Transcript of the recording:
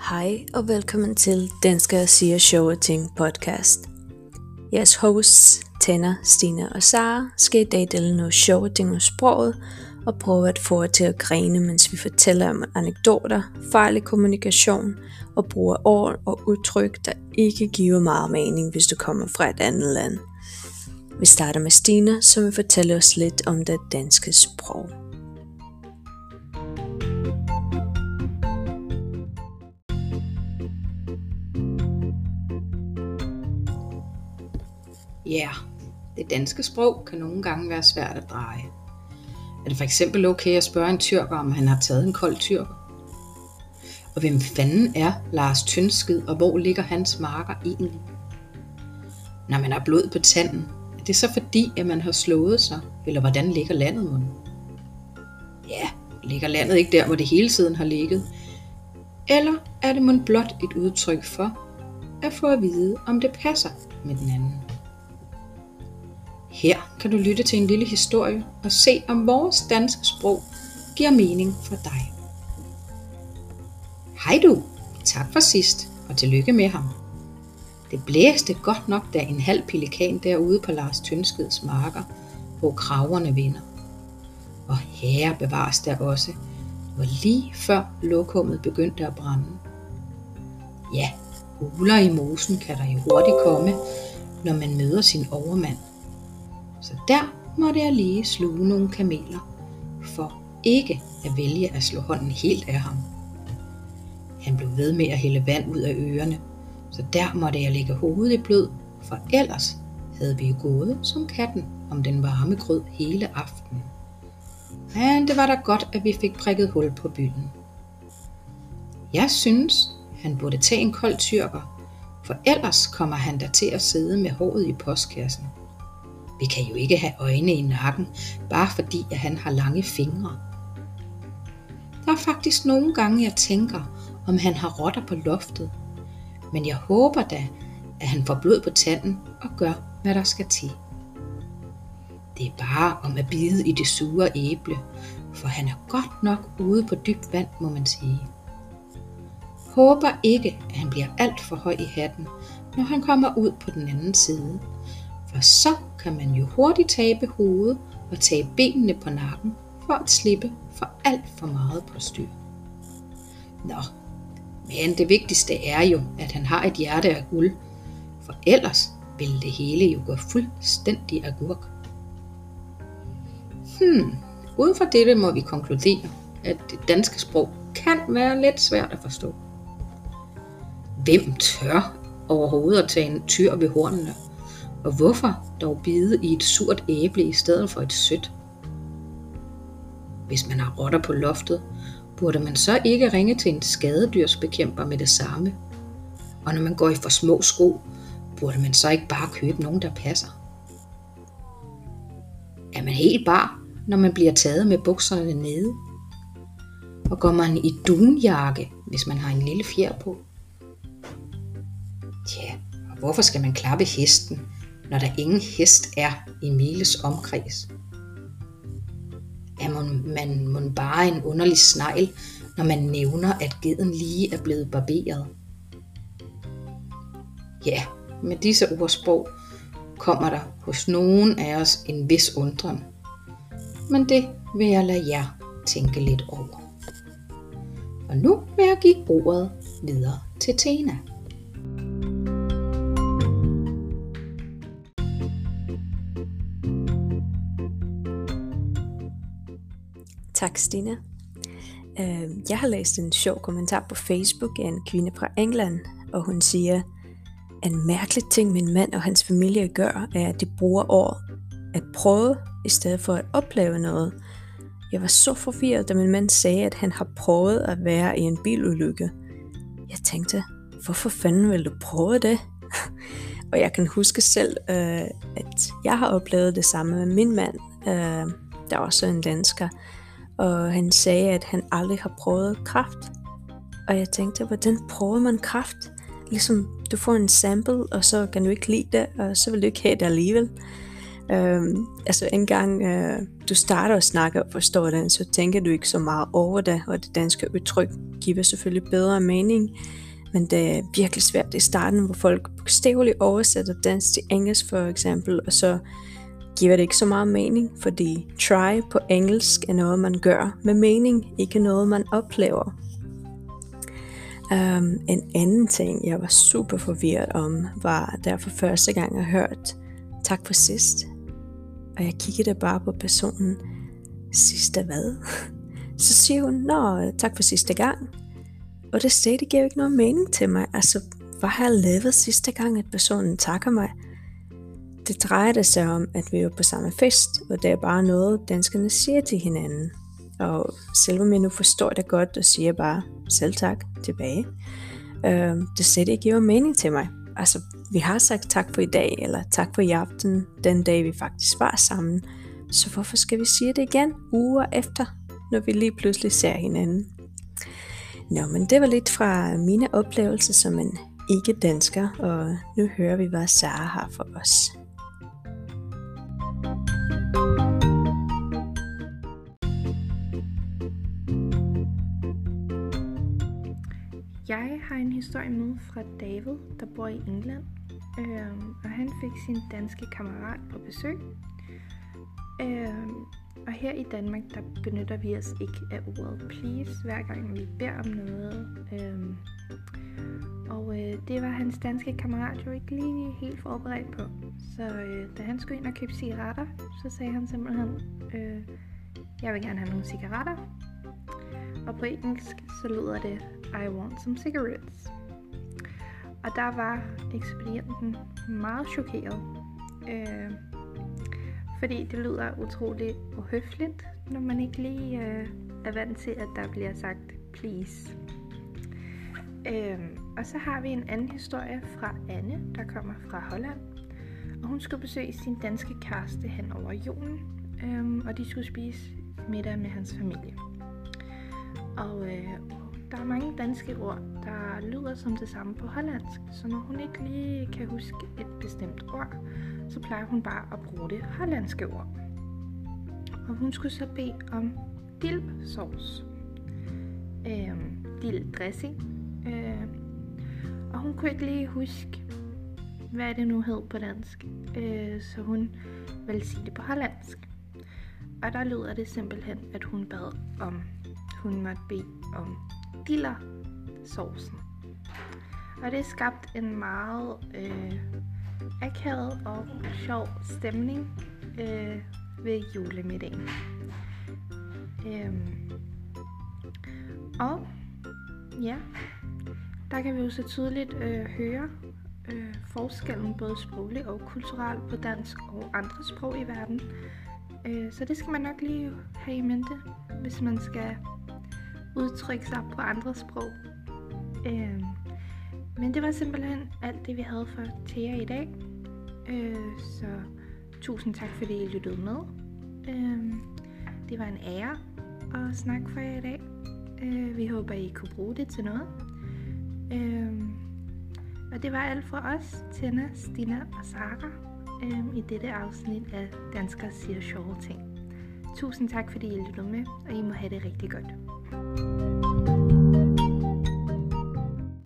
Hej og velkommen til Danskere siger sjove ting podcast. Jeres hosts, T.N.A., Stine og Sara, skal i dag dele nogle sjove ting om sproget og prøve at få jer til at grine, mens vi fortæller om anekdoter, fejl i kommunikation og bruger ord og udtryk, der ikke giver meget mening, hvis du kommer fra et andet land. Vi starter med Stine, som vil fortælle os lidt om det danske sprog. Ja, det danske sprog kan nogle gange være svært at dreje. Er det for eksempel okay at spørge en tyrker, om han har taget en kold tyrker? Og hvem fanden er Lars Tønsked, og hvor ligger hans marker egentlig? Når man har blod på tanden, er det så fordi, at man har slået sig? Eller hvordan ligger landet mon? Ja, ligger landet ikke der, hvor det hele tiden har ligget? Eller er det mon blot et udtryk for, at få at vide, om det passer med den anden? Her kan du lytte til en lille historie og se, om vores danske sprog giver mening for dig. Hej du, tak for sidst, og tillykke med ham. Det blæste godt nok, da en halv pelikan derude på Lars Tønskeds marker, hvor kragerne vinder. Og herre bevares der også, hvor lige før lokummet begyndte at brænde. Ja, uler i mosen kan der jo hurtigt komme, når man møder sin overmand. Så der måtte jeg lige sluge nogle kameler, for ikke at vælge at slå hånden helt af ham. Han blev ved med at hælde vand ud af ørerne, så der måtte jeg lægge hovedet i blød, for ellers havde vi jo gået som katten om den varme grød hele aftenen. Men det var da godt, at vi fik prikket hul på bylden. Jeg synes, han burde tage en kold tyrker, for ellers kommer han da til at sidde med håret i postkassen. Vi kan jo ikke have øjne i nakken, bare fordi at han har lange fingre. Der er faktisk nogle gange, jeg tænker, om han har rotter på loftet. Men jeg håber da, at han får blod på tanden og gør, hvad der skal til. Det er bare om at bide i det sure æble, for han er godt nok ude på dybt vand, må man sige. Håber ikke, at han bliver alt for høj i hatten, når han kommer ud på den anden side. Og så kan man jo hurtigt tabe hovedet og tage benene på nakken for at slippe for alt for meget påstyr. Nå, men det vigtigste er jo, at han har et hjerte af guld, for ellers ville det hele jo gå fuldstændig agurk. Ud fra dette må vi konkludere, at det danske sprog kan være lidt svært at forstå. Hvem tør overhovedet at tage en tyr ved hornene? Og hvorfor dog bide i et surt æble i stedet for et sødt? Hvis man har rotter på loftet, burde man så ikke ringe til en skadedyrsbekæmper med det samme? Og når man går i for små sko, burde man så ikke bare købe nogen, der passer? Er man helt bar, når man bliver taget med bukserne nede? Og går man i dunjakke, hvis man har en lille fjer på? Ja, og hvorfor skal man klappe hesten, når der ingen hest er i miles omkreds? Er man bare en underlig snegl, når man nævner, at geden lige er blevet barberet? Ja, med disse ordsprog kommer der hos nogen af os en vis undren. Men det vil jeg lade jer tænke lidt over. Og nu vil jeg give ordet videre til T.N.A. Tak, Stine. Jeg har læst en sjov kommentar på Facebook af en kvinde fra England, og hun siger, at en mærkelig ting min mand og hans familie gør, er, at de bruger ord at prøve, i stedet for at opleve noget. Jeg var så forvirret, da min mand sagde, at han har prøvet at være i en bilulykke. Jeg tænkte, hvorfor fanden vil du prøve det? Og jeg kan huske selv, at jeg har oplevet det samme med min mand, der er også en dansker. Og han sagde, at han aldrig har prøvet kraft. Og jeg tænkte, hvordan prøver man kraft? Ligesom, du får en sample, og så kan du ikke lide det, og så vil du ikke have det alligevel. Altså en gang du starter at snakke og forstår den, så tænker du ikke så meget over det, og det danske udtryk giver selvfølgelig bedre mening, men det er virkelig svært i starten, hvor folk bogstaveligt oversætter dansk til engelsk for eksempel, og så giver det ikke så meget mening, fordi try på engelsk er noget, man gør med mening, ikke noget, man oplever. En anden ting, jeg var super forvirret om, var derfor første gang, jeg hørte tak for sidst. Og jeg kiggede bare på personen, sidste hvad? Så siger hun, nå, tak for sidste gang. Og det sted, det gav ikke noget mening til mig. Altså, hvad har jeg lavet sidste gang, at personen takker mig? Det drejede sig om, at vi var på samme fest, og det er bare noget, danskerne siger til hinanden. Og selvom jeg nu forstår det godt, og siger bare, selv tak, tilbage. Det slet ikke giver mening til mig. Altså, vi har sagt tak for i dag, eller tak for i aften, den dag vi faktisk var sammen. Så hvorfor skal vi sige det igen, uger efter, når vi lige pludselig ser hinanden? Nå, men det var lidt fra mine oplevelser som en ikke-dansker, og nu hører vi, hvad Sara har for os. Jeg har en historie med fra David, der bor i England, og han fik sin danske kammerat på besøg. Og her i Danmark, der benytter vi os ikke af ordet please, hver gang vi beder om noget. Det var hans danske kammerat jo ikke lige helt forberedt på. Så da han skulle ind og købe cigaretter, så sagde han simpelthen, jeg vil gerne have nogle cigaretter. Og på engelsk, så lyder det, I want some cigarettes. Og der var ekspedienten meget chokeret. Fordi det lyder utroligt uhøfligt, når man ikke lige er vant til, at der bliver sagt please. Og så har vi en anden historie fra Anne, der kommer fra Holland. Og hun skulle besøge sin danske kæreste hen over julen. Og de skulle spise middag med hans familie. Og der er mange danske ord, der lyder som det samme på hollandsk. Så når hun ikke lige kan huske et bestemt ord, så plejer hun bare at bruge det hollandske ord. Og hun skulle så bede om dilsauce. Dildressing. Og hun kunne ikke lige huske, hvad det nu hed på dansk. Så hun ville sige det på hollandsk. Og der lyder det simpelthen, at hun bad om, hun måtte bede om dillersaucen. Og det skabte en meget akavet og sjov stemning ved julemiddagen. Og ja, der kan vi jo så tydeligt høre forskellen både sprogligt og kulturelt på dansk og andre sprog i verden. Så det skal man nok lige have i mente, hvis man skal udtrykke sig på andre sprog. Men det var simpelthen alt det, vi havde for jer i dag. Så tusind tak, fordi I lyttede med. Det var en ære at snakke for jer i dag. Vi håber, I kunne bruge det til noget. Og det var alt fra os, T.N.A., Stina og Sara, i dette afsnit af Danskere siger sjove ting. Tusind tak, fordi I lyttede med, og I må have det rigtig godt.